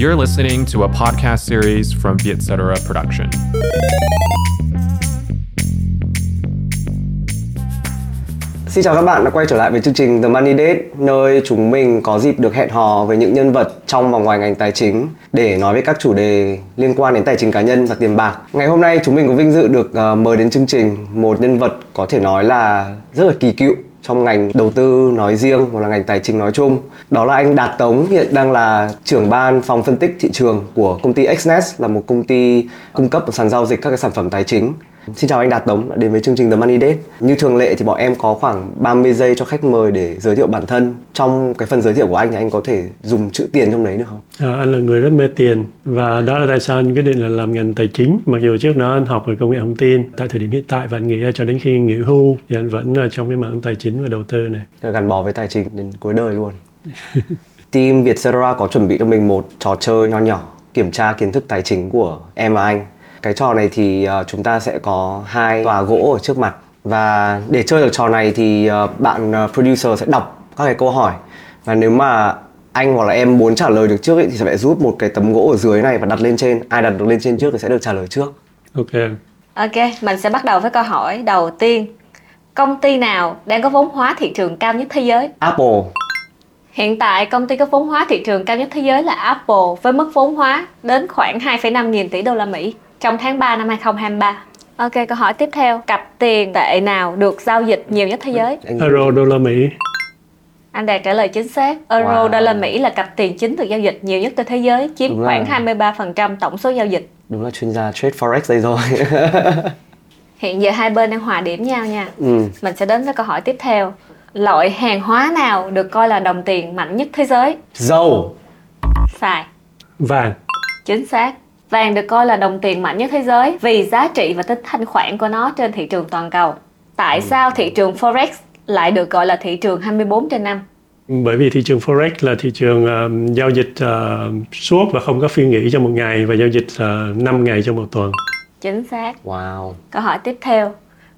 You're listening to a podcast series from Vietcetera Production. Xin chào các bạn đã quay trở lại với chương trình The Money Date, nơi chúng mình có dịp được hẹn hò với những nhân vật trong và ngoài ngành tài chính để nói về các chủ đề liên quan đến tài chính cá nhân và tiền bạc. Ngày hôm nay chúng mình có vinh dự được mời đến chương trình một nhân vật có thể nói là rất là kỳ cựu trong ngành đầu tư nói riêng hoặc là ngành tài chính nói chung. Đó là anh Đạt Tông, hiện đang là trưởng ban phòng phân tích thị trường của công ty Exness, là một công ty cung cấp và sàn giao dịch các cái sản phẩm tài chính. Xin chào anh Đạt Tông đã đến với chương trình The Money Date. Như thường lệ thì bọn em có khoảng 30 giây cho khách mời để giới thiệu bản thân. Trong cái phần giới thiệu của anh thì anh có thể dùng chữ tiền trong đấy được không? Anh là người rất mê tiền, và đó là tại sao anh quyết định là làm ngành tài chính. Mặc dù trước đó anh học về công nghệ thông tin, tại thời điểm hiện tại và anh nghĩ cho đến khi nghỉ hưu thì anh vẫn là trong cái mảng tài chính và đầu tư này, gắn bó với tài chính đến cuối đời luôn. Team Vietcetera có chuẩn bị cho mình một trò chơi nho nhỏ, kiểm tra kiến thức tài chính của em và anh. Cái trò này thì chúng ta sẽ có hai tòa gỗ ở trước mặt, và để chơi được trò này thì bạn producer sẽ đọc các cái câu hỏi, và nếu mà anh hoặc là em muốn trả lời được trước ấy, thì sẽ rút một cái tấm gỗ ở dưới này và đặt lên trên. Ai đặt được lên trên trước thì sẽ được trả lời trước. Ok, mình sẽ bắt đầu với câu hỏi đầu tiên. Công ty nào đang có vốn hóa thị trường cao nhất thế giới? Apple. Hiện tại công ty có vốn hóa thị trường cao nhất thế giới là Apple, với mức vốn hóa đến khoảng 2,5 nghìn tỷ đô la Mỹ trong tháng 3 năm 2023. Ok, câu hỏi tiếp theo. Cặp tiền tệ nào được giao dịch nhiều nhất thế giới? Euro, đô la Mỹ. Anh Đạt trả lời chính xác. Euro, đô la Mỹ là cặp tiền chính được giao dịch nhiều nhất trên thế giới, chiếm đúng khoảng 23% tổng số giao dịch. Đúng là chuyên gia trade forex đây rồi. Hiện giờ hai bên đang hòa điểm nhau nha. Mình sẽ đến với câu hỏi tiếp theo. Loại hàng hóa nào được coi là đồng tiền mạnh nhất thế giới? Dầu. Sai. Vàng. Chính xác. Vàng được coi là đồng tiền mạnh nhất thế giới vì giá trị và tính thanh khoản của nó trên thị trường toàn cầu. Tại sao thị trường Forex lại được gọi là thị trường 24/5? Bởi vì thị trường Forex là thị trường giao dịch suốt và không có phiên nghỉ trong một ngày, và giao dịch 5 ngày trong một tuần. Chính xác. Wow. Câu hỏi tiếp theo.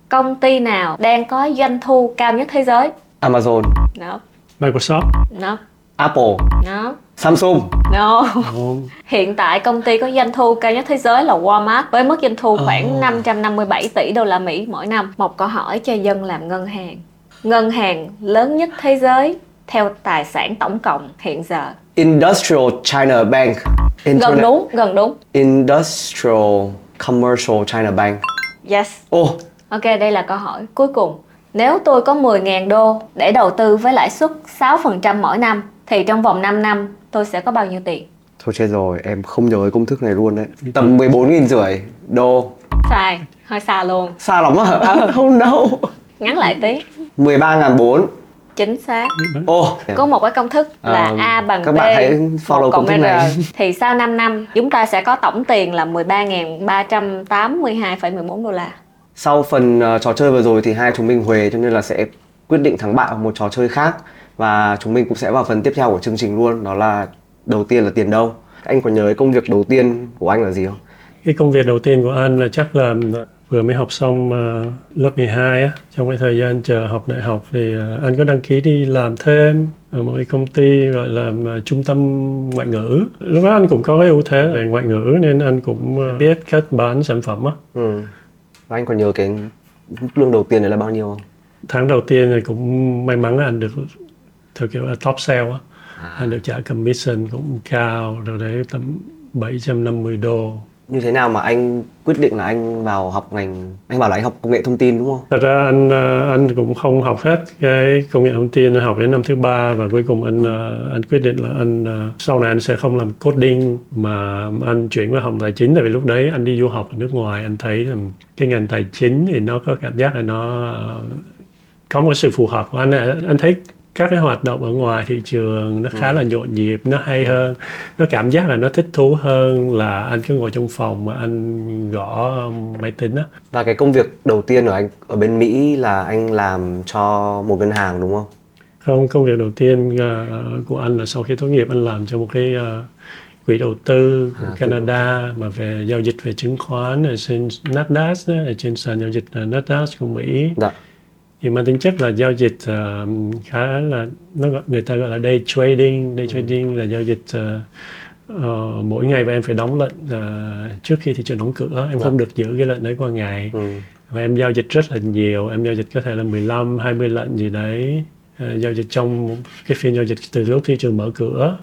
Công ty nào đang có doanh thu cao nhất thế giới? Amazon. No. Microsoft. No. Apple. No. Samsung. No. Hiện tại công ty có doanh thu cao nhất thế giới là Walmart, với mức doanh thu khoảng 557 tỷ đô la Mỹ mỗi năm. Một câu hỏi cho dân làm ngân hàng. Ngân hàng lớn nhất thế giới theo tài sản tổng cộng hiện giờ? Industrial China Bank. Gần đúng. Industrial Commercial China Bank. Yes. Ok, đây là câu hỏi cuối cùng. Nếu tôi có 10.000 đô để đầu tư với lãi suất 6% mỗi năm, thì trong vòng 5 năm tôi sẽ có bao nhiêu tiền? Thôi chết rồi, em không nhớ công thức này luôn đấy. Tầm 14.500 đô. Sai, hơi xa luôn. Xa lắm hả? Không đâu. Ngắn lại tí. 13.400. Chính xác. Có một cái công thức là A bằng B, các bạn hãy follow công thức này. Thì sau 5 năm chúng ta sẽ có tổng tiền là 13.382,14 đô la. Sau phần trò chơi vừa rồi thì hai chúng mình huề, cho nên là sẽ quyết định thắng bại ở một trò chơi khác. Và chúng mình cũng sẽ vào phần tiếp theo của chương trình luôn. Đó là đầu tiên là tiền đâu. Anh có nhớ công việc đầu tiên của anh là gì không? Cái công việc đầu tiên của anh là chắc là vừa mới học xong lớp 12 á. Trong cái thời gian chờ học đại học thì anh có đăng ký đi làm thêm ở một cái công ty gọi là trung tâm ngoại ngữ. Lúc đó anh cũng có cái ưu thế về ngoại ngữ nên anh cũng biết cách bán sản phẩm á. Và anh còn nhớ cái lương đầu tiên đấy là bao nhiêu không? Tháng đầu tiên thì cũng may mắn là anh được theo kiểu là top sale á. Anh được trả commission cũng cao, rồi đấy tầm 750 đô. Như thế nào mà anh quyết định là anh vào học ngành, anh bảo là anh học công nghệ thông tin đúng không? Thật ra anh cũng không học hết cái công nghệ thông tin, học đến năm thứ ba, và cuối cùng anh quyết định là anh sau này anh sẽ không làm coding mà anh chuyển qua học tài chính. Tại vì lúc đấy anh đi du học ở nước ngoài, anh thấy là cái ngành tài chính thì nó có cảm giác là nó có một sự phù hợp của anh. Anh thấy các cái hoạt động ở ngoài thị trường nó khá là nhộn nhịp, nó hay hơn, nó cảm giác là nó thích thú hơn là anh cứ ngồi trong phòng mà anh gõ máy tính á. Và cái công việc đầu tiên của anh ở bên Mỹ là anh làm cho một ngân hàng đúng không? Không, công việc đầu tiên của anh là sau khi tốt nghiệp anh làm cho một cái quỹ đầu tư của Canada mà về giao dịch về chứng khoán ở trên Nasdaq, ở trên sàn giao dịch Nasdaq của Mỹ. Dạ. Thì mang tính chất là giao dịch khá là, người ta gọi là day trading là giao dịch mỗi ngày và em phải đóng lệnh trước khi thị trường đóng cửa, em không được giữ cái lệnh đấy qua ngày. Và em giao dịch rất là nhiều, em giao dịch có thể là 15, 20 lệnh gì đấy, giao dịch trong cái phiên giao dịch từ lúc thị trường mở cửa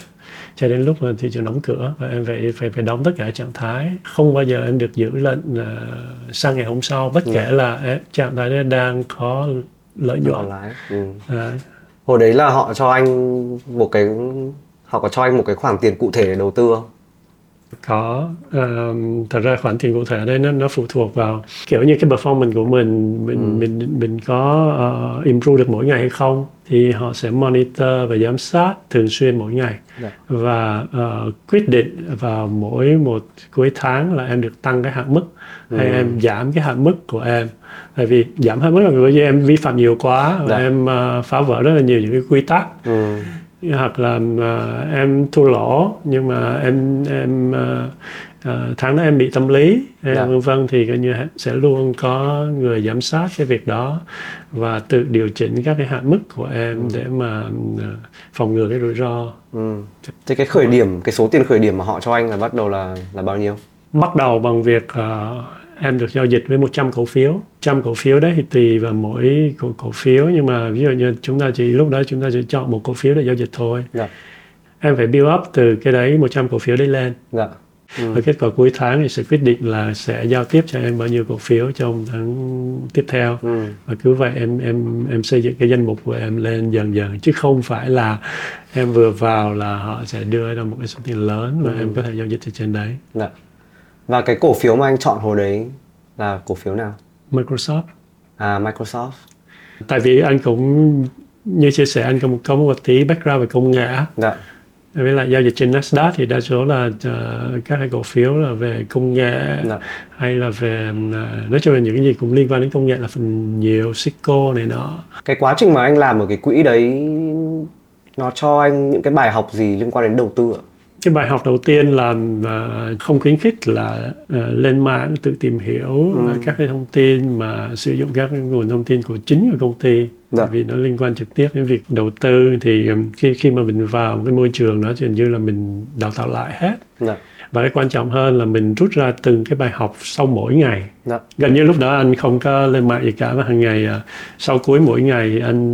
cho đến lúc mà thị trường đóng cửa, và em phải đóng tất cả trạng thái, không bao giờ em được giữ lệnh sang ngày hôm sau, bất kể là trạng thái đấy đang có lợi nhuận. Hồi đấy là họ cho anh một cái, họ có cho anh một cái khoản tiền cụ thể để đầu tư không? Có, thật ra khoản tiền cụ thể đây nó phụ thuộc vào kiểu như cái performance của mình có improve được mỗi ngày hay không, thì họ sẽ monitor và giám sát thường xuyên mỗi ngày, và quyết định vào mỗi một cuối tháng là em được tăng cái hạn mức hay em giảm cái hạn mức của em. Tại vì giảm hạn mức là bởi vì em vi phạm nhiều quá và em phá vỡ rất là nhiều những cái quy tắc. Hoặc là em thua lỗ nhưng mà em tháng đó em bị tâm lý vân vân, thì coi như sẽ luôn có người giám sát cái việc đó và tự điều chỉnh các cái hạn mức của em để mà phòng ngừa cái rủi ro. Thế cái khởi điểm, cái số tiền khởi điểm mà họ cho anh là bắt đầu là bao nhiêu? Bắt đầu bằng việc em được giao dịch với 100 cổ phiếu. 100 cổ phiếu đấy thì tùy vào mỗi cổ phiếu, nhưng mà ví dụ như chúng ta chỉ chọn một cổ phiếu để giao dịch thôi. Em phải build up từ cái đấy 100 cổ phiếu đấy lên. Và kết quả cuối tháng thì sẽ quyết định là sẽ giao tiếp cho em bao nhiêu cổ phiếu trong tháng tiếp theo. Và cứ vậy em xây dựng cái danh mục của em lên dần dần, chứ không phải là em vừa vào là họ sẽ đưa ra một cái số tiền lớn mà em có thể giao dịch từ trên đấy. Và cái cổ phiếu mà anh chọn hồi đấy là cổ phiếu nào? Microsoft. Microsoft. Tại vì anh cũng như chia sẻ, anh cũng có một tí background về công nghệ. Với lại giao dịch trên Nasdaq thì đa số là các cái cổ phiếu là về công nghệ, hay là về nói chung là những cái gì cũng liên quan đến công nghệ là phần nhiều, Cisco này nọ. Cái quá trình mà anh làm ở cái quỹ đấy nó cho anh những cái bài học gì liên quan đến đầu tư ạ? Cái bài học đầu tiên là không khuyến khích là lên mạng tự tìm hiểu các cái thông tin, mà sử dụng các cái nguồn thông tin của chính của công ty. Vì nó liên quan trực tiếp đến việc đầu tư, thì khi mà mình vào một cái môi trường đó thì như là mình đào tạo lại hết. Và cái quan trọng hơn là mình rút ra từng cái bài học sau mỗi ngày. Gần như lúc đó anh không có lên mạng gì cả, và hàng ngày sau cuối mỗi ngày anh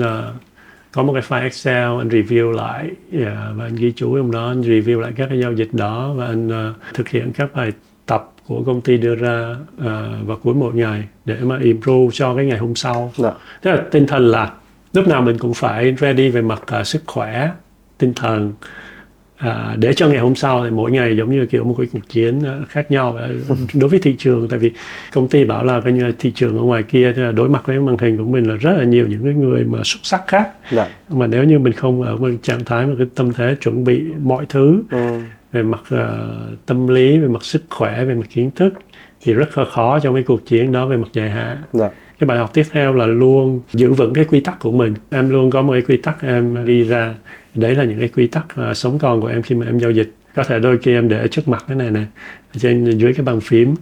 có một cái file Excel, anh review lại và anh ghi chú trong đó, anh review lại các cái giao dịch đó, và anh thực hiện các bài tập của công ty đưa ra vào cuối mỗi ngày để mà improve cho cái ngày hôm sau. Thế là tinh thần là lúc nào mình cũng phải ready về mặt sức khỏe, tinh thần, để cho ngày hôm sau. Thì mỗi ngày giống như kiểu một cái cuộc chiến khác nhau đối với thị trường. Tại vì công ty bảo là coi như là thị trường ở ngoài kia đối mặt với màn hình của mình là rất là nhiều những cái người mà xuất sắc khác, mà nếu như mình không ở một trạng thái, một cái tâm thế chuẩn bị mọi thứ về mặt tâm lý, về mặt sức khỏe, về mặt kiến thức, thì rất là khó trong cái cuộc chiến đó về mặt dài hạn. Cái bài học tiếp theo là luôn giữ vững cái quy tắc của mình. Em luôn có một cái quy tắc em đi ra, đấy là những cái quy tắc sống còn của em khi mà em giao dịch. Có thể đôi khi em để trước mặt cái này này, trên dưới cái bàn phím,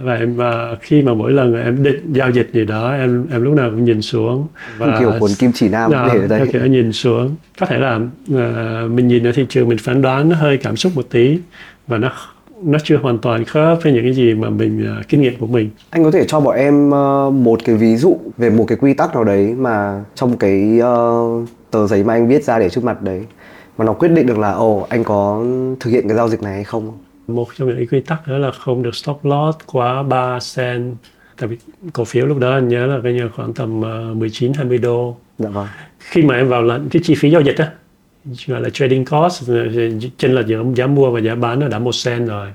và em khi mà mỗi lần em định giao dịch gì đó, em lúc nào cũng nhìn xuống và kiểu cuốn kim chỉ nam để ở đây, kiểu nhìn xuống. Có thể là mình nhìn ở thị trường, mình phán đoán nó hơi cảm xúc một tí, và nó chưa hoàn toàn khớp với những cái gì mà mình kinh nghiệm của mình. Anh có thể cho bọn em một cái ví dụ về một cái quy tắc nào đấy mà trong cái tờ giấy mà anh viết ra để trước mặt đấy, mà nó quyết định được là anh có thực hiện cái giao dịch này hay không? Một trong những quy tắc nữa là không được stop loss quá 3 cent. Tại vì cổ phiếu lúc đó anh nhớ là bây giờ khoảng tầm 19-20 đô. Khi mà em vào lệnh, cái chi phí giao dịch á, gọi là trading cost, chênh lệch giữa giá mua và giá bán nó đã 1 cent rồi.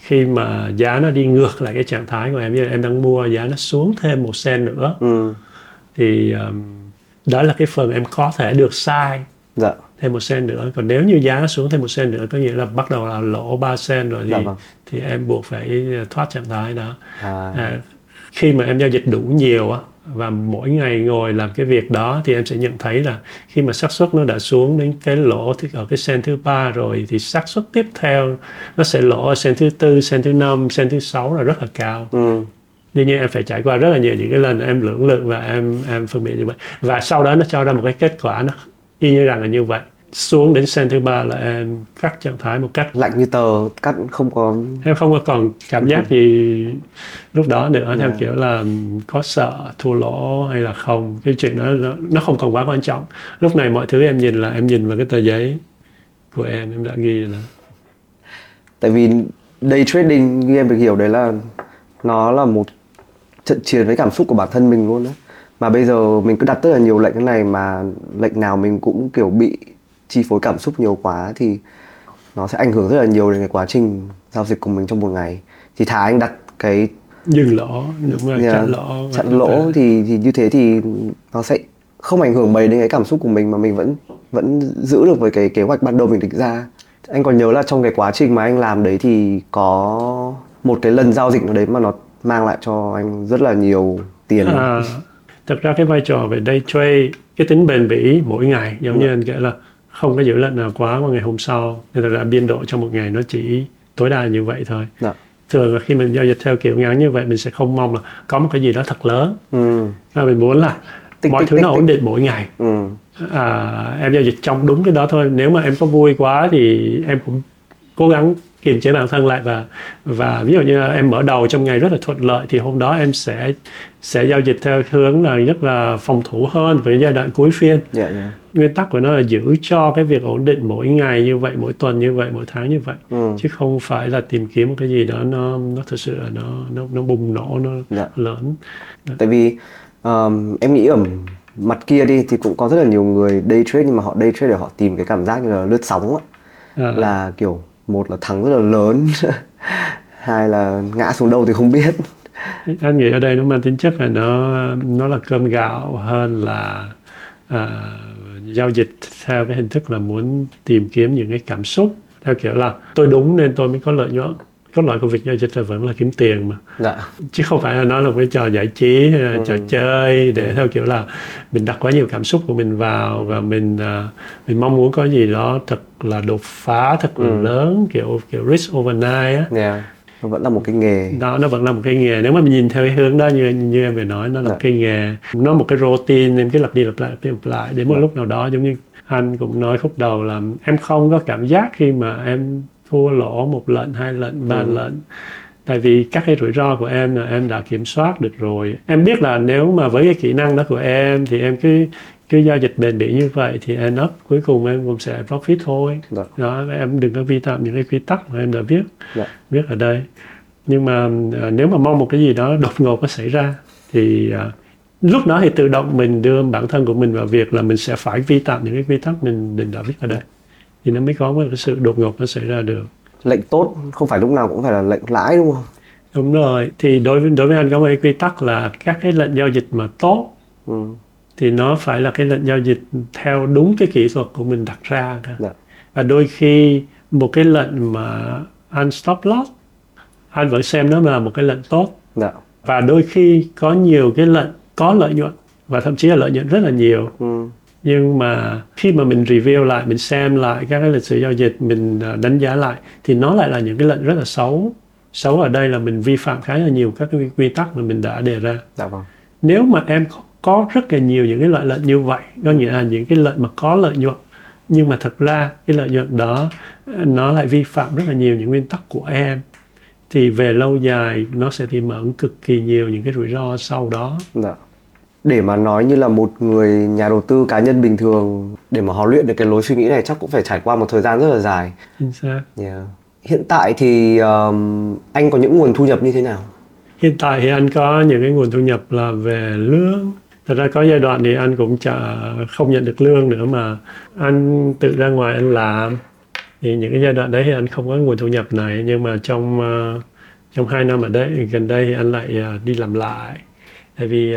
Khi mà giá nó đi ngược lại cái trạng thái của em, em đang mua, giá nó xuống thêm 1 cent nữa, thì đó là cái phần em có thể được sai thêm 1 cent nữa. Còn nếu như giá nó xuống thêm 1 cent nữa, có nghĩa là bắt đầu là lỗ 3 cent rồi, thì em buộc phải thoát trạng thái đó. Khi mà em giao dịch đủ nhiều á, và mỗi ngày ngồi làm cái việc đó, thì em sẽ nhận thấy là khi mà xác suất nó đã xuống đến cái lỗ ở cái cent thứ 3 rồi, thì xác suất tiếp theo nó sẽ lỗ ở cent thứ 4, cent thứ 5, cent thứ 6 là rất là cao. Tuy nhiên em phải trải qua rất là nhiều những cái lần em lưỡng lự và em phân biệt như vậy, và sau đó nó cho ra một cái kết quả nó y như rằng là như vậy. xuống đến sen thứ ba là em cắt trạng thái một cách lạnh như tờ, cắt không có, em không có còn cảm giác gì lúc đó nữa, theo kiểu là có sợ thua lỗ hay là không, cái chuyện đó nó không còn quá quan trọng. Lúc này mọi thứ em nhìn là em nhìn vào cái tờ giấy của em đã ghi là, tại vì day trading như em được hiểu đấy là nó là một trận chiến với cảm xúc của bản thân mình luôn đó. Mà bây giờ mình cứ đặt rất là nhiều lệnh thế này mà lệnh nào mình cũng kiểu bị chi phối cảm xúc nhiều quá thì nó sẽ ảnh hưởng rất là nhiều đến cái quá trình giao dịch của mình trong một ngày. Thì thà anh đặt cái dừng lỗ, đúng rồi, chặn lỗ thì như thế thì nó sẽ không ảnh hưởng mấy đến cái cảm xúc của mình mà mình vẫn giữ được với cái kế hoạch ban đầu mình định ra. Anh còn nhớ là trong cái quá trình mà anh làm đấy thì có một cái lần giao dịch nào đấy mà nó mang lại cho anh rất là nhiều tiền. Thực ra cái vai trò về day trade, cái tính bền bỉ mỗi ngày, giống như anh kể là không có giữ lệnh nào quá vào ngày hôm sau, nên thực ra biên độ trong một ngày nó chỉ tối đa như vậy thôi. Thường là khi mình giao dịch theo kiểu ngắn như vậy, mình sẽ không mong là có một cái gì đó thật lớn. Mình muốn là mọi thứ nó ổn định mỗi ngày. Em giao dịch trong đúng cái đó thôi. Nếu mà em có vui quá thì em cũng cố gắng kiềm chế bản thân lại và ví dụ như em mở đầu trong ngày rất là thuận lợi thì hôm đó em sẽ giao dịch theo hướng là rất là phòng thủ hơn với giai đoạn cuối phiên. Nguyên tắc của nó là giữ cho cái việc ổn định mỗi ngày như vậy, mỗi tuần như vậy, mỗi tháng như vậy, chứ không phải là tìm kiếm một cái gì đó nó thực sự là nó bùng nổ, nó lớn. Tại vì em nghĩ ở mặt kia đi thì cũng có rất là nhiều người day trade, nhưng mà họ day trade để họ tìm cái cảm giác như là lướt sóng á, là kiểu một là thắng rất là lớn, hai là ngã xuống đâu thì không biết. Anh nghĩ ở đây nó mang tính chất là nó là cơm gạo hơn là giao dịch theo cái hình thức là muốn tìm kiếm những cái cảm xúc theo kiểu là tôi đúng nên tôi mới có lợi nhuận. Cốt lõi của việc giao dịch là vẫn là kiếm tiền mà, chứ không phải là nó là một cái trò giải trí hay là trò chơi để theo kiểu là mình đặt quá nhiều cảm xúc của mình vào và mình mong muốn có gì đó thật là đột phá, thật là lớn, kiểu risk overnight á. Nó vẫn là một cái nghề. Nó vẫn là một cái nghề. Nếu mà mình nhìn theo cái hướng đó như em vừa nói, nó là một cái nghề, nó là một cái routine, em cứ lặp đi lặp lại đến một lúc nào đó, giống như anh cũng nói khúc đầu là em không có cảm giác khi mà em thua lỗ một lệnh, hai lệnh, ba lệnh. Tại vì các cái rủi ro của em là em đã kiểm soát được rồi. Em biết là nếu mà với cái kỹ năng đó của em thì em cứ giao dịch bền bỉ như vậy thì end up cuối cùng em cũng sẽ profit thôi. Đó, em đừng có vi phạm những cái quy tắc mà em đã biết ở đây. Nhưng mà nếu mà mong một cái gì đó đột ngột nó xảy ra thì lúc đó thì tự động mình đưa bản thân của mình vào việc là mình sẽ phải vi phạm những cái quy tắc mình định đã viết ở đây. Thì nó mới có một cái sự đột ngột nó xảy ra được. Lệnh tốt không phải lúc nào cũng phải là lệnh lãi, đúng không? Đúng rồi. Thì đối với anh có một cái quy tắc là các cái lệnh giao dịch mà tốt thì nó phải là cái lệnh giao dịch theo đúng cái kỹ thuật của mình đặt ra. Và đôi khi một cái lệnh mà anh stop loss, anh vẫn xem nó là một cái lệnh tốt. Và đôi khi có nhiều cái lệnh có lợi nhuận và thậm chí là lợi nhuận rất là nhiều. Nhưng mà khi mà mình review lại, mình xem lại các cái lịch sử giao dịch, mình đánh giá lại thì nó lại là những cái lệnh rất là xấu. Xấu ở đây là mình vi phạm khá là nhiều các cái quy tắc mà mình đã đề ra. Nếu mà em có rất là nhiều những cái loại lệnh như vậy, có nghĩa là những cái lệnh mà có lợi nhuận, nhưng mà thật ra cái lợi nhuận đó nó lại vi phạm rất là nhiều những nguyên tắc của em, thì về lâu dài nó sẽ tiềm ẩn cực kỳ nhiều những cái rủi ro sau đó. Để mà nói như là một người nhà đầu tư cá nhân bình thường, để mà họ luyện được cái lối suy nghĩ này chắc cũng phải trải qua một thời gian rất là dài. Hiện tại thì anh có những nguồn thu nhập như thế nào? Hiện tại thì anh có những cái nguồn thu nhập là về lương. Thật ra có giai đoạn thì anh cũng không nhận được lương nữa mà anh tự ra ngoài anh làm. Thì những cái giai đoạn đấy thì anh không có nguồn thu nhập này, nhưng mà trong 2 năm ở đấy gần đây thì anh lại đi làm lại. Tại vì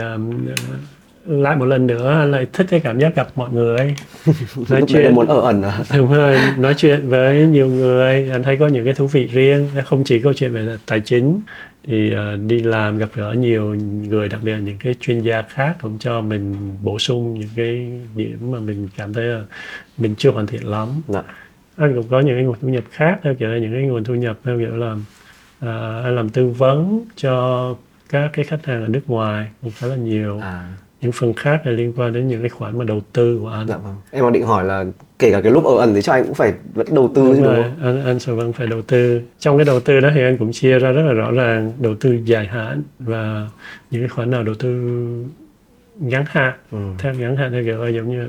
lại một lần nữa anh lại thích cái cảm giác gặp mọi người, nói chuyện muốn ở ẩn à? Đúng rồi, nói chuyện với nhiều người, anh thấy có những cái thú vị riêng, không chỉ câu chuyện về tài chính. Thì đi làm gặp gỡ nhiều người, đặc biệt là những cái chuyên gia khác, cũng cho mình bổ sung những cái điểm mà mình cảm thấy là mình chưa hoàn thiện lắm. Anh cũng có những cái nguồn thu nhập khác, theo kiểu là những cái nguồn thu nhập theo kiểu là anh làm tư vấn cho các cái khách hàng ở nước ngoài cũng khá là nhiều. những phần khác là liên quan đến những cái khoản mà đầu tư của anh. Dạ vâng. Em còn định hỏi là kể cả cái lúc ở ẩn thì chắc anh cũng phải vẫn đầu tư chứ đúng không? Anh sẽ vẫn phải đầu tư. Trong cái đầu tư đó thì anh cũng chia ra rất là rõ ràng đầu tư dài hạn và những cái khoản nào đầu tư ngắn hạn. Ừ. Theo ngắn hạn thì kiểu giống như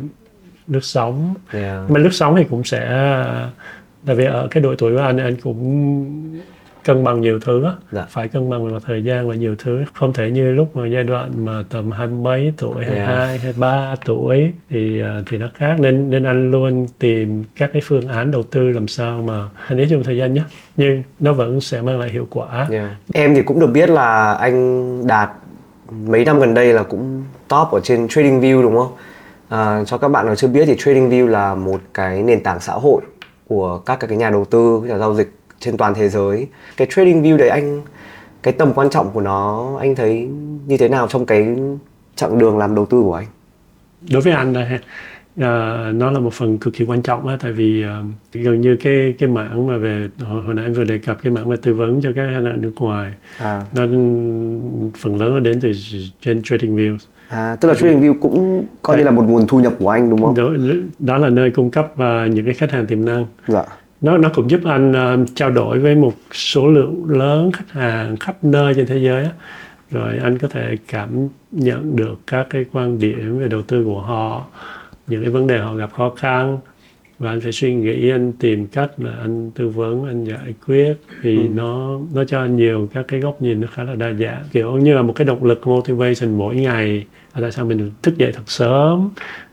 lướt sóng. Yeah. Mà lướt sóng thì cũng sẽ, tại vì ở cái độ tuổi của anh cũng cân bằng nhiều thứ á, dạ. Phải cân bằng vào thời gian và nhiều thứ, không thể như lúc mà giai đoạn mà tầm 20 mấy tuổi, 22, 23 tuổi thì nó khác, nên anh luôn tìm các cái phương án đầu tư làm sao mà anh ấy dùng thời gian nhé, nhưng nó vẫn sẽ mang lại hiệu quả. Yeah. Em thì cũng được biết là anh Đạt mấy năm gần đây là cũng top ở trên TradingView đúng không? Cho các bạn nào chưa biết thì TradingView là một cái nền tảng xã hội của các cái nhà đầu tư, các nhà giao dịch trên toàn thế giới. Cái TradingView đấy anh, cái tầm quan trọng của nó anh thấy như thế nào trong cái chặng đường làm đầu tư của anh? Đối với anh này, nó là một phần cực kỳ quan trọng á, tại vì gần như cái mảng mà về hồi nãy em vừa đề cập, cái mảng về tư vấn cho các bạn nước ngoài, nó phần lớn nó đến từ trên TradingView. Tức là TradingView cũng coi như là một nguồn thu nhập của anh đúng không? Đó là nơi cung cấp những cái khách hàng tiềm năng. Dạ. Nó cũng giúp anh trao đổi với một số lượng lớn khách hàng khắp nơi trên thế giới, rồi anh có thể cảm nhận được các cái quan điểm về đầu tư của họ, những cái vấn đề họ gặp khó khăn, và anh phải suy nghĩ, anh tìm cách là anh tư vấn, anh giải quyết, thì nó cho anh nhiều các cái góc nhìn nó khá là đa dạng, kiểu như là một cái động lực motivation mỗi ngày, tại sao mình thức dậy thật sớm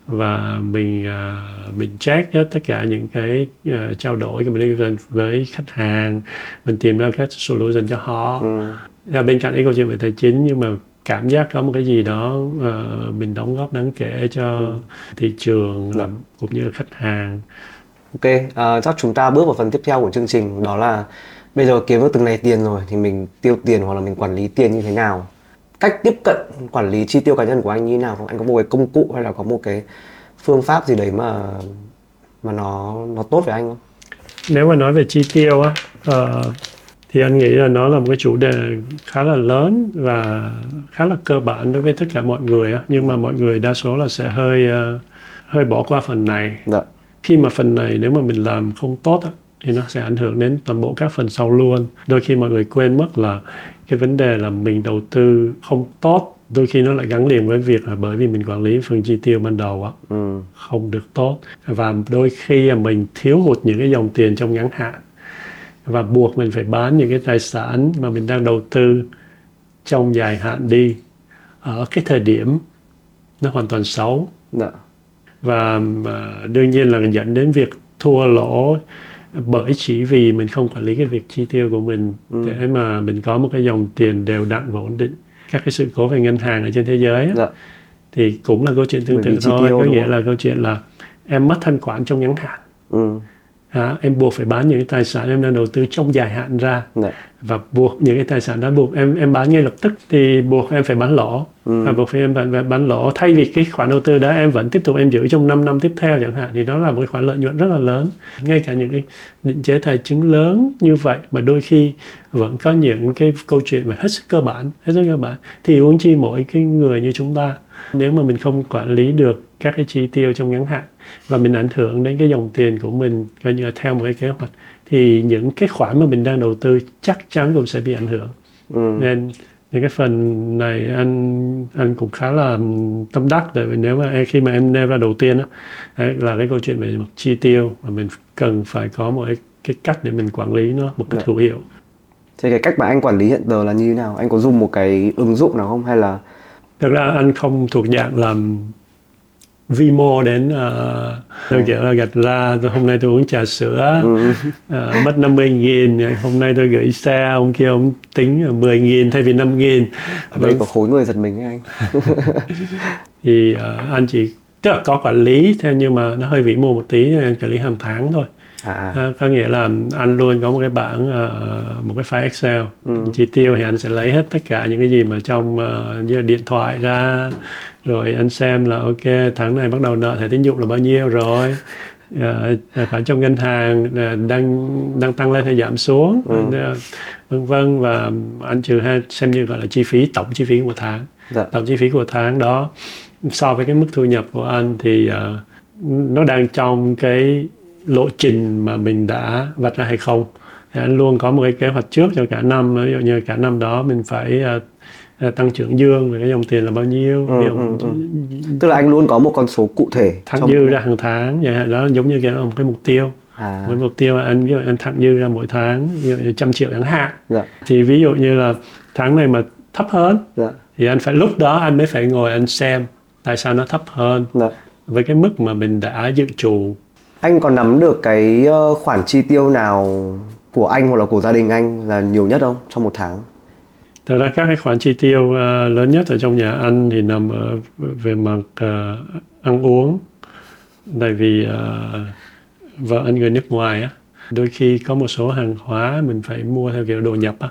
và mình check hết tất cả những cái trao đổi của mình với khách hàng, mình tìm ra các solution cho họ. Bên cạnh cái câu chuyện về tài chính, nhưng mà cảm giác có một cái gì đó mình đóng góp đáng kể cho thị trường cũng như khách hàng. Ok, chắc chúng ta bước vào phần tiếp theo của chương trình, đó là bây giờ kiếm được từng này tiền rồi thì mình tiêu tiền hoặc là mình quản lý tiền như thế nào. Cách tiếp cận quản lý chi tiêu cá nhân của anh như thế nào? Anh có một cái công cụ hay là có một cái phương pháp gì đấy mà nó tốt với anh không? Nếu mà nói về chi tiêu á, thì anh nghĩ là nó là một cái chủ đề khá là lớn và khá là cơ bản đối với tất cả mọi người, nhưng mà mọi người đa số là sẽ hơi bỏ qua phần này. Dạ. Khi mà phần này nếu mà mình làm không tốt thì nó sẽ ảnh hưởng đến toàn bộ các phần sau luôn. Đôi khi mọi người quên mất là cái vấn đề là mình đầu tư không tốt, đôi khi nó lại gắn liền với việc là bởi vì mình quản lý phần chi tiêu ban đầu không được tốt, và đôi khi mình thiếu hụt những cái dòng tiền trong ngắn hạn và buộc mình phải bán những cái tài sản mà mình đang đầu tư trong dài hạn đi ở cái thời điểm nó hoàn toàn xấu. Đã. Và đương nhiên là dẫn đến việc thua lỗ, bởi chỉ vì mình không quản lý cái việc chi tiêu của mình để mà mình có một cái dòng tiền đều đặn và ổn định. Các cái sự cố về ngân hàng ở trên thế giới thì cũng là câu chuyện tương tự thôi, có nghĩa là câu chuyện là em mất thanh khoản trong ngắn hạn, em buộc phải bán những cái tài sản em đang đầu tư trong dài hạn ra, và buộc những cái tài sản đó buộc em bán ngay lập tức thì buộc em phải bán lỗ, và buộc em phải bán lỗ, thay vì cái khoản đầu tư đó em vẫn tiếp tục em giữ trong 5 năm tiếp theo chẳng hạn, thì đó là một cái khoản lợi nhuận rất là lớn. Ngay cả những cái định chế tài chính lớn như vậy mà đôi khi vẫn có những cái câu chuyện mà hết sức cơ bản, thì huống chi mỗi cái người như chúng ta. Nếu mà mình không quản lý được các cái chi tiêu trong ngắn hạn và mình ảnh hưởng đến cái dòng tiền của mình coi như là theo một cái kế hoạch, thì những cái khoản mà mình đang đầu tư chắc chắn cũng sẽ bị ảnh hưởng. Nên những cái phần này anh cũng khá là tâm đắc, tại vì nếu mà khi mà em nêu ra đầu tiên đó, là cái câu chuyện về một chi tiêu mà mình cần phải có một cái cách để mình quản lý nó một cách hữu hiệu. Thế cái cách mà anh quản lý hiện giờ là như thế nào? Anh có dùng một cái ứng dụng nào không hay là? Thực ra anh không thuộc dạng làm vi mô đến kiểu là gạch ra hôm nay tôi uống trà sữa mất 50.000, hôm nay tôi gửi xe ông kia ông tính 10.000 thay vì 5.000. Đấy có khối người giật mình ấy anh. Thì anh chỉ tức là có quản lý theo, nhưng mà nó hơi vĩ mô một tí, anh quản lý hàng tháng thôi. Có nghĩa là anh luôn có một cái bảng, một cái file Excel chi tiêu, thì anh sẽ lấy hết tất cả những cái gì mà trong như là điện thoại ra, rồi anh xem là ok tháng này bắt đầu nợ thẻ tín dụng là bao nhiêu rồi, khoản trong ngân hàng đang tăng lên hay giảm xuống, vân vân, và anh trừ xem như gọi là chi phí tổng chi phí của tháng. tổng chi phí của tháng đó so với cái mức thu nhập của anh thì nó đang trong cái lộ trình mà mình đã vạch ra hay không. Thì anh luôn có một cái kế hoạch trước cho cả năm, ví dụ như cả năm đó mình phải tăng trưởng dương về cái dòng tiền là bao nhiêu. Tức là anh luôn có một con số cụ thể thặng dư ra hàng tháng vậy đó, giống như một cái mục tiêu. Với mục tiêu là anh, ví dụ anh thặng dư ra mỗi tháng ví dụ như 100 triệu chẳng hạn, thì ví dụ như là tháng này mà thấp hơn thì anh phải, lúc đó anh mới phải ngồi anh xem tại sao nó thấp hơn với cái mức mà mình đã dự trù. Anh còn nắm được cái khoản chi tiêu nào của anh hoặc là của gia đình anh là nhiều nhất không trong một tháng? Thật ra các cái khoản chi tiêu lớn nhất ở trong nhà anh thì nằm ở về mặt ăn uống, tại vì vợ anh người nước ngoài á, đôi khi có một số hàng hóa mình phải mua theo kiểu đồ nhập á.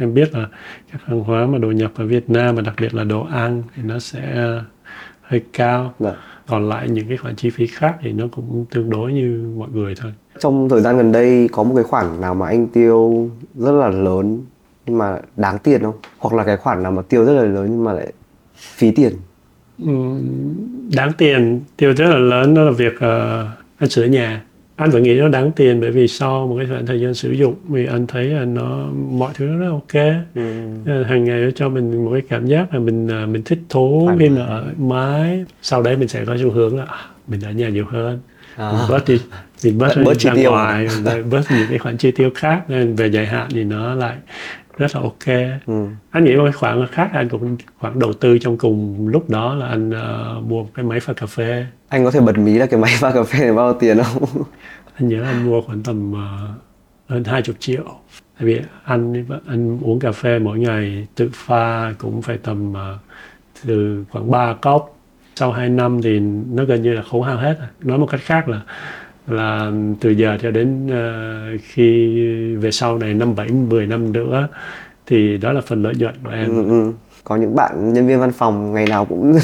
Em biết là các hàng hóa mà đồ nhập ở Việt Nam, và đặc biệt là đồ ăn thì nó sẽ hơi cao. Còn lại những cái khoản chi phí khác thì nó cũng tương đối như mọi người thôi. Trong thời gian gần đây có một cái khoản nào mà anh tiêu rất là lớn nhưng mà đáng tiền không? Hoặc là cái khoản nào mà tiêu rất là lớn nhưng mà lại phí tiền? Đáng tiền, tiêu rất là lớn đó là việc anh sửa nhà. Anh vẫn nghĩ nó đáng tiền bởi vì sau một cái khoảng thời gian sử dụng thì anh thấy là nó mọi thứ nó rất ok. Hàng ngày nó cho mình một cái cảm giác là mình thích thú khi mà ở mái. Sau đấy mình sẽ có xu hướng là mình ở nhà nhiều hơn, mình bớt chi tiêu ngoài, bớt những cái khoản chi tiêu khác, nên về dài hạn thì nó lại rất là ok. Anh nghĩ một cái khoản khác anh cũng khoản đầu tư trong cùng lúc đó là anh mua một cái máy pha cà phê. Anh có thể bật mí là cái máy pha cà phê này bao nhiêu tiền không? Anh nhớ anh mua khoảng tầm hơn 20 triệu, tại vì anh uống cà phê mỗi ngày tự pha cũng phải tầm từ khoảng 3 cốc. Sau 2 năm thì nó gần như là khấu hao hết. Nói một cách khác là từ giờ cho đến khi về sau này 5, 7, 10 năm nữa thì đó là phần lợi nhuận của em. Có những bạn nhân viên văn phòng ngày nào cũng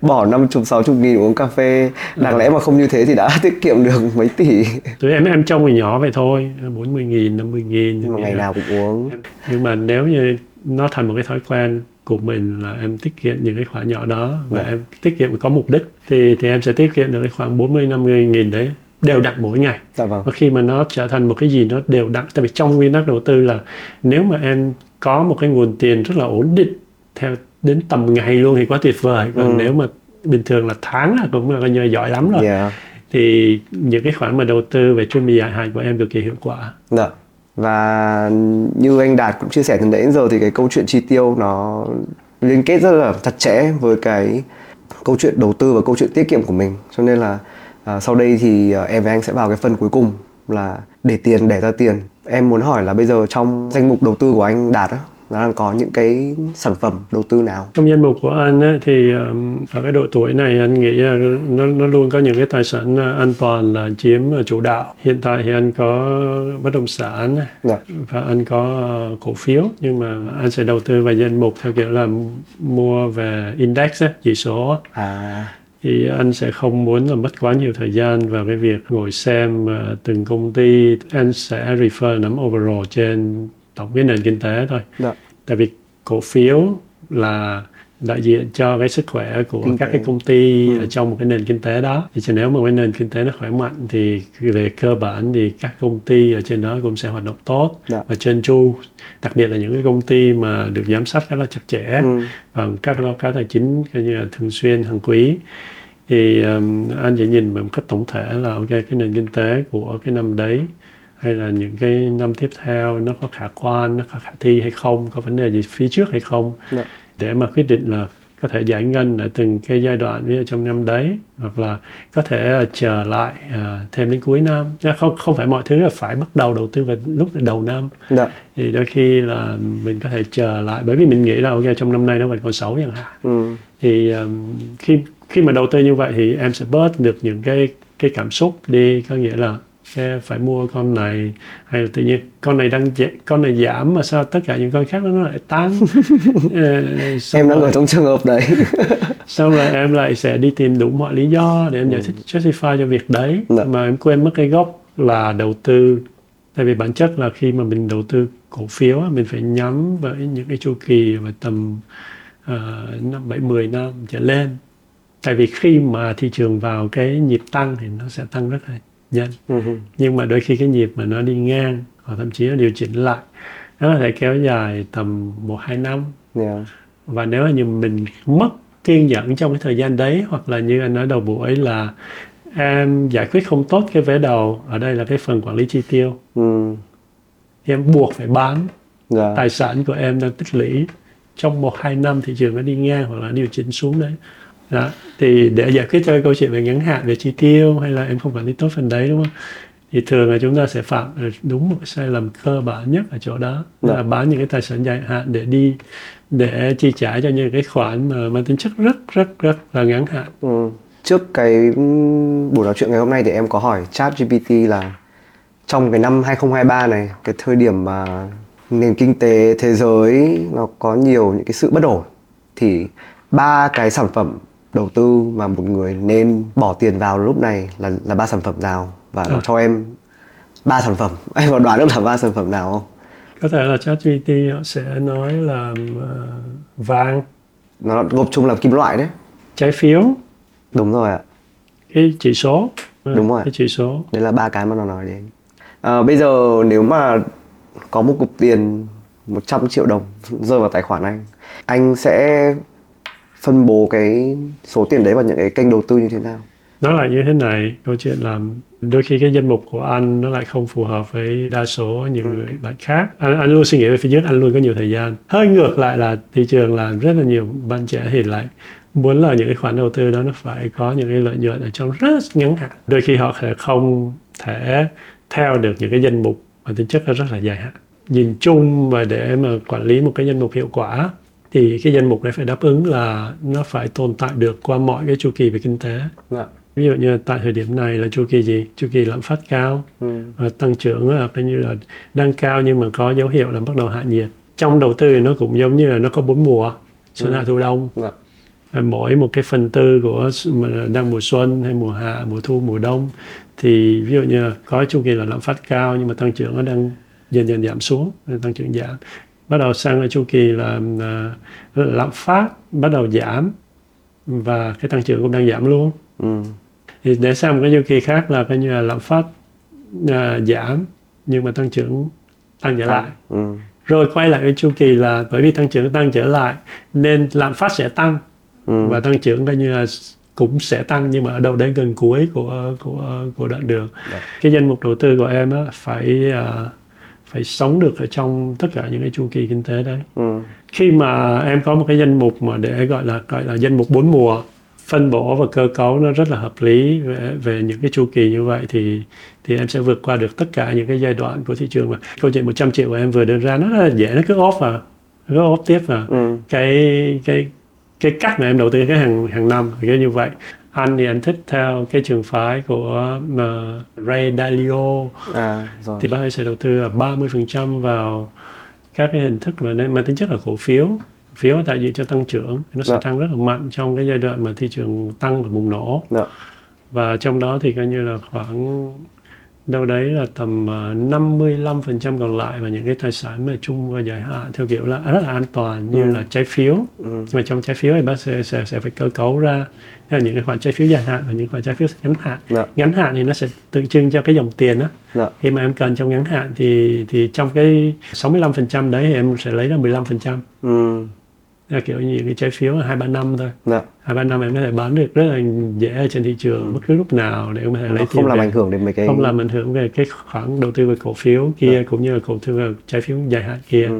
bỏ 50, 60 nghìn uống cà phê. Đáng lẽ mà không như thế thì đã tiết kiệm được mấy tỷ. Tụi em trông thì nhỏ vậy thôi, 40 nghìn, 50 nghìn. Nhưng mà ngày nào cũng uống. Nhưng mà nếu như nó thành một cái thói quen của mình là em tiết kiệm những cái khoản nhỏ đó và em tiết kiệm có mục đích thì em sẽ tiết kiệm được cái khoảng 40-50 nghìn đấy đều đặn mỗi ngày. Và khi mà nó trở thành một cái gì nó đều đặn, tại vì trong nguyên tắc đầu tư là nếu mà em có một cái nguồn tiền rất là ổn định theo đến tầm ngày luôn thì quá tuyệt vời. Còn nếu mà bình thường là tháng là cũng là coi như giỏi lắm rồi. Thì những cái khoản mà đầu tư về chuyên môn dài hạn của em cực kỳ hiệu quả. Và như anh Đạt cũng chia sẻ từ nãy đến giờ thì cái câu chuyện chi tiêu nó liên kết rất là chặt chẽ với cái câu chuyện đầu tư và câu chuyện tiết kiệm của mình. Cho nên là sau đây thì em và anh sẽ vào cái phần cuối cùng là để tiền để ra tiền. Em muốn hỏi là bây giờ trong danh mục đầu tư của anh Đạt đó, nó đang có những cái sản phẩm đầu tư nào? Trong danh mục của anh ấy, thì ở cái độ tuổi này anh nghĩ là nó luôn có những cái tài sản an toàn là chiếm chủ đạo. Hiện tại thì anh có bất động sản và anh có cổ phiếu, nhưng mà anh sẽ đầu tư vào danh mục theo kiểu là mua về index, chỉ số. Thì anh sẽ không muốn là mất quá nhiều thời gian vào cái việc ngồi xem từng công ty. Anh sẽ refer nắm overall trên tổng cái nền kinh tế thôi. Tại vì cổ phiếu là đại diện cho cái sức khỏe của các cái công ty ở trong một cái nền kinh tế đó. Thì nếu mà cái nền kinh tế nó khỏe mạnh thì về cơ bản thì các công ty ở trên đó cũng sẽ hoạt động tốt và trơn tru. Đặc biệt là những cái công ty mà được giám sát khá là chặt chẽ và các báo cáo tài chính như là thường xuyên hàng quý. Thì anh sẽ nhìn một cách tổng thể là ok, cái nền kinh tế của cái năm đấy hay là những cái năm tiếp theo nó có khả quan, nó có khả thi hay không, có vấn đề gì phía trước hay không, để mà quyết định là có thể giải ngân ở từng cái giai đoạn ví dụ trong năm đấy, hoặc là có thể chờ lại thêm đến cuối năm. Không phải mọi thứ là phải bắt đầu đầu tư vào lúc đầu năm. Thì đôi khi là mình có thể chờ lại, bởi vì mình nghĩ là ok, trong năm nay nó vẫn còn xấu chẳng hạn. Thì khi mà đầu tư như vậy thì em sẽ bớt được những cái cảm xúc đi, có nghĩa là phải mua con này hay là tự nhiên con này giảm mà sao tất cả những con khác nó lại tăng. Em đang ở trong trường hợp đấy. Xong rồi em lại sẽ đi tìm đủ mọi lý do để em giải thích justify cho việc đấy, mà em quên mất cái gốc là đầu tư. Tại vì bản chất là khi mà mình đầu tư cổ phiếu mình phải nhắm với những cái chu kỳ và tầm 7-10 năm trở lên. Tại vì khi mà thị trường vào cái nhịp tăng thì nó sẽ tăng rất là nhanh. Nhưng mà đôi khi cái nhịp mà nó đi ngang hoặc thậm chí nó điều chỉnh lại, nó có thể kéo dài tầm 1-2 năm. Và nếu như mình mất kiên nhẫn trong cái thời gian đấy, hoặc là như anh nói đầu buổi là em giải quyết không tốt cái vế đầu, ở đây là cái phần quản lý chi tiêu, thì em buộc phải bán tài sản của em đang tích lũy trong 1-2 năm thị trường nó đi ngang hoặc là điều chỉnh xuống đấy. Đó. Thì để giải quyết cho cái câu chuyện về ngắn hạn, về chi tiêu hay là em không quản lý tốt phần đấy, đúng không? Thì thường là chúng ta sẽ phạm đúng một sai lầm cơ bản nhất ở chỗ đó, là bán những cái tài sản dài hạn để đi, để chi trả cho những cái khoản mà mang tính chất rất là ngắn hạn. Trước cái buổi nói chuyện ngày hôm nay thì em có hỏi ChatGPT là trong cái năm 2023 này, cái thời điểm mà nền kinh tế thế giới nó có nhiều những cái sự bất ổn, thì ba cái sản phẩm đầu tư mà một người nên bỏ tiền vào lúc này là ba sản phẩm nào, và nó cho em ba sản phẩm. Em có đoán được là ba sản phẩm nào không? Có thể là ChatGPT họ sẽ nói là vàng, nó gộp chung là kim loại đấy, trái phiếu, đúng rồi ạ, cái chỉ số, đúng rồi, cái chỉ số. Đấy là ba cái mà nó nói đến. Bây giờ nếu mà có một cục tiền 100 triệu đồng rơi vào tài khoản anh sẽ phân bổ cái số tiền đấy vào những cái kênh đầu tư như thế nào? Nó là như thế này, câu chuyện là đôi khi cái danh mục của anh nó lại không phù hợp với đa số những người bạn khác. Anh luôn suy nghĩ về phía trước, anh luôn có nhiều thời gian. Hơi ngược lại là thị trường, là rất là nhiều bạn trẻ thì lại muốn là những cái khoản đầu tư đó nó phải có những cái lợi nhuận ở trong rất ngắn hạn. Đôi khi họ sẽ không thể theo được những cái danh mục mà tính chất nó rất là dài hạn. Nhìn chung và để mà quản lý một cái danh mục hiệu quả thì cái danh mục này phải đáp ứng là nó phải tồn tại được qua mọi cái chu kỳ về kinh tế. Ví dụ như tại thời điểm này là chu kỳ gì? Chu kỳ lạm phát cao, tăng trưởng coi như là đang cao nhưng mà có dấu hiệu là bắt đầu hạ nhiệt. Trong đầu tư thì nó cũng giống như là nó có 4 mùa, xuân hạ thu đông. Mỗi một cái phần tư của đang mùa xuân hay mùa hạ, mùa thu, mùa đông, thì ví dụ như có chu kỳ là lạm phát cao nhưng mà tăng trưởng nó đang dần giảm xuống, tăng trưởng giảm. Bắt đầu sang là chu kỳ là lạm phát bắt đầu giảm và cái tăng trưởng cũng đang giảm luôn. Thì để sang một cái chu kỳ khác là coi như là lạm phát giảm nhưng mà tăng trưởng tăng trở lại. Rồi quay lại cái chu kỳ là bởi vì tăng trưởng tăng trở lại nên lạm phát sẽ tăng, và tăng trưởng coi như là cũng sẽ tăng nhưng mà ở đâu đấy gần cuối của đoạn đường. Cái danh mục đầu tư của em á, phải sống được ở trong tất cả những cái chu kỳ kinh tế đấy. Khi mà em có một cái danh mục mà để gọi là danh mục 4 mùa, phân bổ và cơ cấu nó rất là hợp lý về những cái chu kỳ như vậy, thì em sẽ vượt qua được tất cả những cái giai đoạn của thị trường. Mà câu chuyện 100 triệu của em vừa đưa ra nó rất là dễ, nó cứ off tiếp vào. Cái cách mà em đầu tư cái hàng năm cái như vậy. Anh thì anh thích theo cái trường phái của Ray Dalio, thì bác ấy sẽ đầu tư 30% vào các cái hình thức mà tính chất là cổ phiếu đại diện cho tăng trưởng, nó sẽ tăng rất là mạnh trong cái giai đoạn mà thị trường tăng và bùng nổ. Và trong đó thì coi như là khoảng đâu đấy là tầm 55% còn lại và những cái tài sản mà chung và dài hạn theo kiểu là rất là an toàn, như là trái phiếu. Mà trong trái phiếu thì bác sẽ phải cơ cấu ra những cái khoản trái phiếu dài hạn và những khoản trái phiếu ngắn hạn. Ngắn hạn thì nó sẽ tượng trưng cho cái dòng tiền đó. Khi mà em cần trong ngắn hạn thì trong cái 65% đấy thì em sẽ lấy ra 15%. Là kiểu như cái trái phiếu là 2-3 năm thôi. 2-3 năm em có thể bán được rất là dễ trên thị trường, bất cứ lúc nào để em có thể lấy tiền. Không làm ảnh hưởng đến mấy cái... Không làm ảnh hưởng về cái khoản đầu tư về cổ phiếu kia, cũng như là cổ phiếu về trái phiếu dài hạn kia.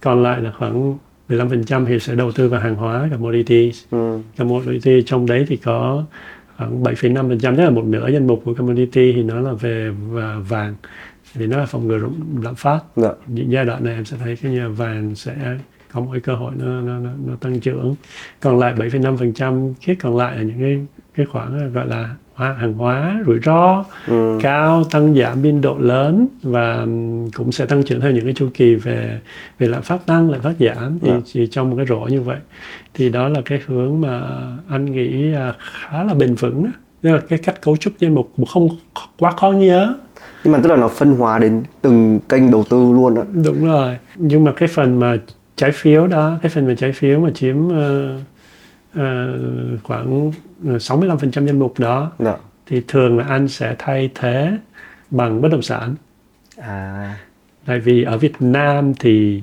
Còn lại là khoảng 15% thì sẽ đầu tư vào hàng hóa, commodities. Commodity trong đấy thì có khoảng 7,5%, tức là một nửa danh mục của commodity thì nó là về vàng. Thì nó là phòng ngừa lạm phát. Những giai đoạn này em sẽ thấy cái nhà vàng sẽ... không có cơ hội nó tăng trưởng. Còn lại 7,5%, cái còn lại là những cái khoản gọi là hàng hóa rủi ro cao, tăng giảm biên độ lớn và cũng sẽ tăng trưởng theo những cái chu kỳ về lạm phát tăng, lạm phát giảm, thì trong một cái rổ như vậy thì đó là cái hướng mà anh nghĩ khá là bền vững. Đó là cái cách cấu trúc danh mục không quá khó nhớ. Nhưng mà tức là nó phân hóa đến từng kênh đầu tư luôn đó. Đúng rồi. Nhưng mà cái phần mà trái phiếu đó, cái phần mà trái phiếu mà chiếm khoảng 65% danh mục đó, dạ, thì thường là anh sẽ thay thế bằng bất động sản. À. Tại vì ở Việt Nam thì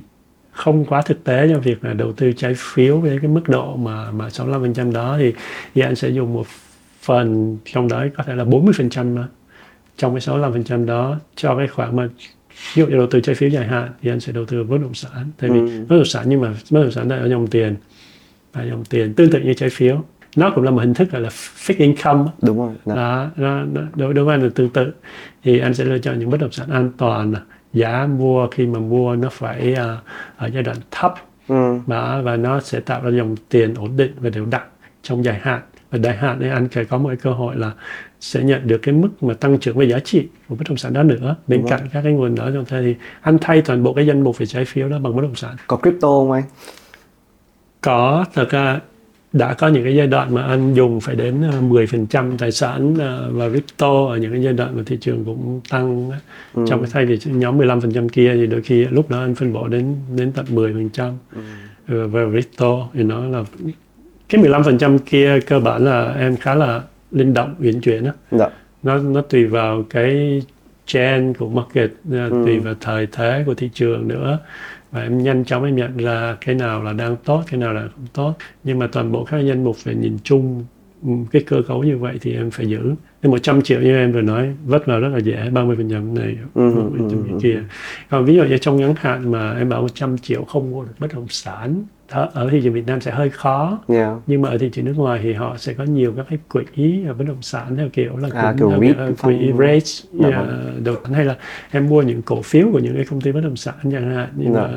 không quá thực tế cho việc là đầu tư trái phiếu với cái mức độ mà 65% đó, thì anh sẽ dùng một phần trong đó, có thể là 40% đó, trong cái 65% đó cho cái khoản mà ví dụ như đầu tư trái phiếu dài hạn thì anh sẽ đầu tư bất động sản. Tại vì bất động sản, nhưng mà bất động sản là ở dòng tiền, và dòng tiền tương tự như trái phiếu, nó cũng là một hình thức gọi là fixed income. Đúng rồi. Đó, đối với anh là tương tự, thì anh sẽ lựa chọn những bất động sản an toàn, giá mua khi mà mua nó phải ở giai đoạn thấp, và nó sẽ tạo ra dòng tiền ổn định và đều đặn trong dài hạn. Và dài hạn thì anh sẽ có một cái cơ hội là sẽ nhận được cái mức mà tăng trưởng về giá trị của bất động sản đó nữa. Bên cạnh các cái nguồn đó, trong thế thì anh thay toàn bộ cái danh mục về trái phiếu đó bằng bất động sản. Có crypto không anh? Có, thật ra đã có những cái giai đoạn mà anh dùng phải đến 10% tài sản và crypto ở những cái giai đoạn mà thị trường cũng tăng. Trong cái thay vì nhóm 15% kia thì đôi khi lúc đó anh phân bổ đến tận 10% về crypto, thì nó là cái 15% kia cơ bản là em khá là linh động, uyển chuyển đó. Dạ. Nó tùy vào cái trend của market, tùy vào thời thế của thị trường nữa, và em nhanh chóng em nhận ra cái nào là đang tốt, cái nào là không tốt. Nhưng mà toàn bộ các danh mục về nhìn chung cái cơ cấu như vậy thì em phải giữ. Nên 100 triệu như em vừa nói vất vào rất là dễ, 30% này, 30% kia. Còn ví dụ như trong ngắn hạn mà em bảo 100 triệu không mua được bất động sản, ở thị trường Việt Nam sẽ hơi khó. Nhưng mà ở thị trường nước ngoài thì họ sẽ có nhiều các cái quỹ bất động sản theo kiểu là quỹ REITs, hay là em mua những cổ phiếu của những cái công ty bất động sản chẳng hạn, nhưng mà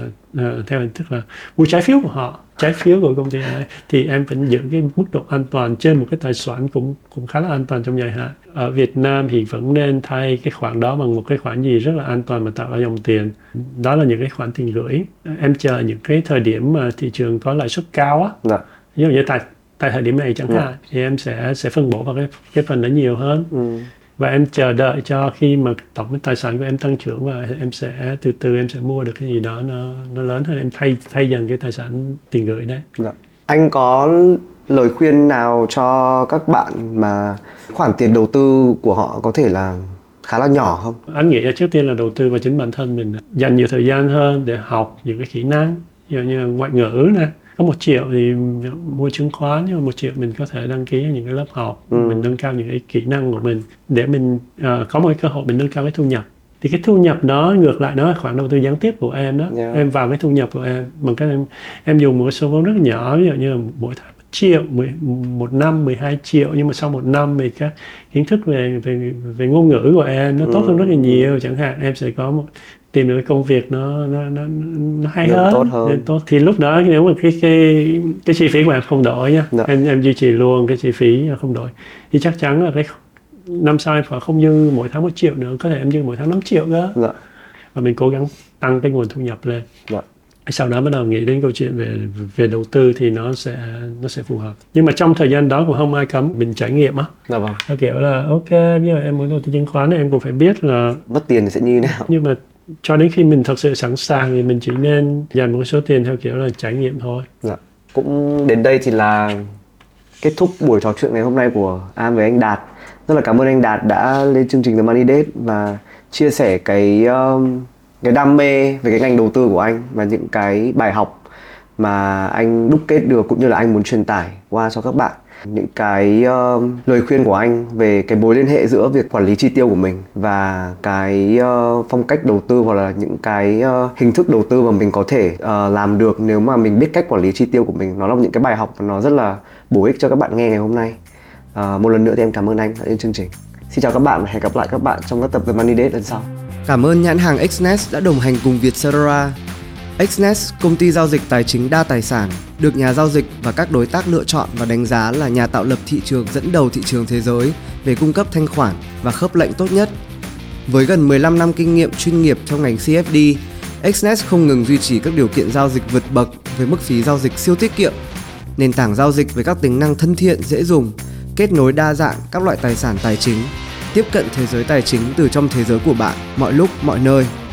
theo hình thức là mua trái phiếu của họ, trái phiếu của công ty này, thì em vẫn giữ cái mức độ an toàn trên một cái tài sản cũng khá là an toàn trong dài hạn. Ở Việt Nam thì vẫn nên thay cái khoản đó bằng một cái khoản gì rất là an toàn mà tạo ra dòng tiền. Đó là những cái khoản tiền gửi. Em chờ những cái thời điểm mà thị trường có lãi suất cao á. Dạ. Ví dụ như tại thời điểm này chẳng hạn, thì em sẽ phân bổ vào cái phần đó nhiều hơn. Và em chờ đợi cho khi mà tổng cái tài sản của em tăng trưởng, và em sẽ từ từ em sẽ mua được cái gì đó nó lớn hơn, em thay dần cái tài sản tiền gửi đấy. Dạ. Anh có lời khuyên nào cho các bạn mà khoản tiền đầu tư của họ có thể là khá là nhỏ không? Anh nghĩ là trước tiên là đầu tư vào chính bản thân mình, dành nhiều thời gian hơn để học những cái kỹ năng, ví dụ như ngoại ngữ này. Có 1 triệu thì mua chứng khoán, nhưng mà 1 triệu mình có thể đăng ký những cái lớp học, mình nâng cao những cái kỹ năng của mình để mình có một cái cơ hội mình nâng cao cái thu nhập. Thì cái thu nhập đó ngược lại nó là khoản đầu tư gián tiếp của em đó. Em vào cái thu nhập của em bằng cách em dùng một số vốn rất nhỏ, ví dụ như mỗi tháng 1 triệu, một năm 12 triệu, nhưng mà sau 1 năm thì các kiến thức về ngôn ngữ của em nó tốt hơn rất là nhiều. Chẳng hạn em sẽ có tìm được cái công việc nó hay hơn, tốt hơn. Thì lúc đó nếu mà cái chi phí của em không đổi nhá, em duy trì luôn cái chi phí không đổi, thì chắc chắn là cái năm sau em phải không dư mỗi tháng 1 triệu nữa, có thể em dư mỗi tháng 5 triệu nữa. Và mình cố gắng tăng cái nguồn thu nhập lên. Sau đó bắt đầu nghĩ đến câu chuyện về đầu tư thì nó sẽ phù hợp. Nhưng mà trong thời gian đó cũng không ai cấm mình trải nghiệm á. Nó kiểu là ok, bây giờ em muốn đầu tư chứng khoán thì em cũng phải biết là mất tiền thì sẽ như thế nào. Nhưng mà cho đến khi mình thật sự sẵn sàng thì mình chỉ nên dành một số tiền theo kiểu là trải nghiệm thôi. Cũng đến đây thì là kết thúc buổi trò chuyện ngày hôm nay của An với anh Đạt. Rất là cảm ơn anh Đạt đã lên chương trình The Money Date và chia sẻ cái đam mê về cái ngành đầu tư của anh và những cái bài học mà anh đúc kết được, cũng như là anh muốn truyền tải qua cho các bạn. Những cái lời khuyên của anh về cái mối liên hệ giữa việc quản lý chi tiêu của mình và cái phong cách đầu tư, hoặc là những cái hình thức đầu tư mà mình có thể làm được nếu mà mình biết cách quản lý chi tiêu của mình. Nó là những cái bài học nó rất là bổ ích cho các bạn nghe ngày hôm nay. Một lần nữa thì em cảm ơn anh đã đến chương trình. Xin chào các bạn và hẹn gặp lại các bạn trong các tập The Money Date lần sau. Cảm ơn nhãn hàng Exness đã đồng hành cùng Vietcetera. Exness, công ty giao dịch tài chính đa tài sản, được nhà giao dịch và các đối tác lựa chọn và đánh giá là nhà tạo lập thị trường dẫn đầu thị trường thế giới về cung cấp thanh khoản và khớp lệnh tốt nhất. Với gần 15 năm kinh nghiệm chuyên nghiệp trong ngành CFD, Exness không ngừng duy trì các điều kiện giao dịch vượt bậc với mức phí giao dịch siêu tiết kiệm, nền tảng giao dịch với các tính năng thân thiện dễ dùng, kết nối đa dạng các loại tài sản tài chính, tiếp cận thế giới tài chính từ trong thế giới của bạn mọi lúc, mọi nơi.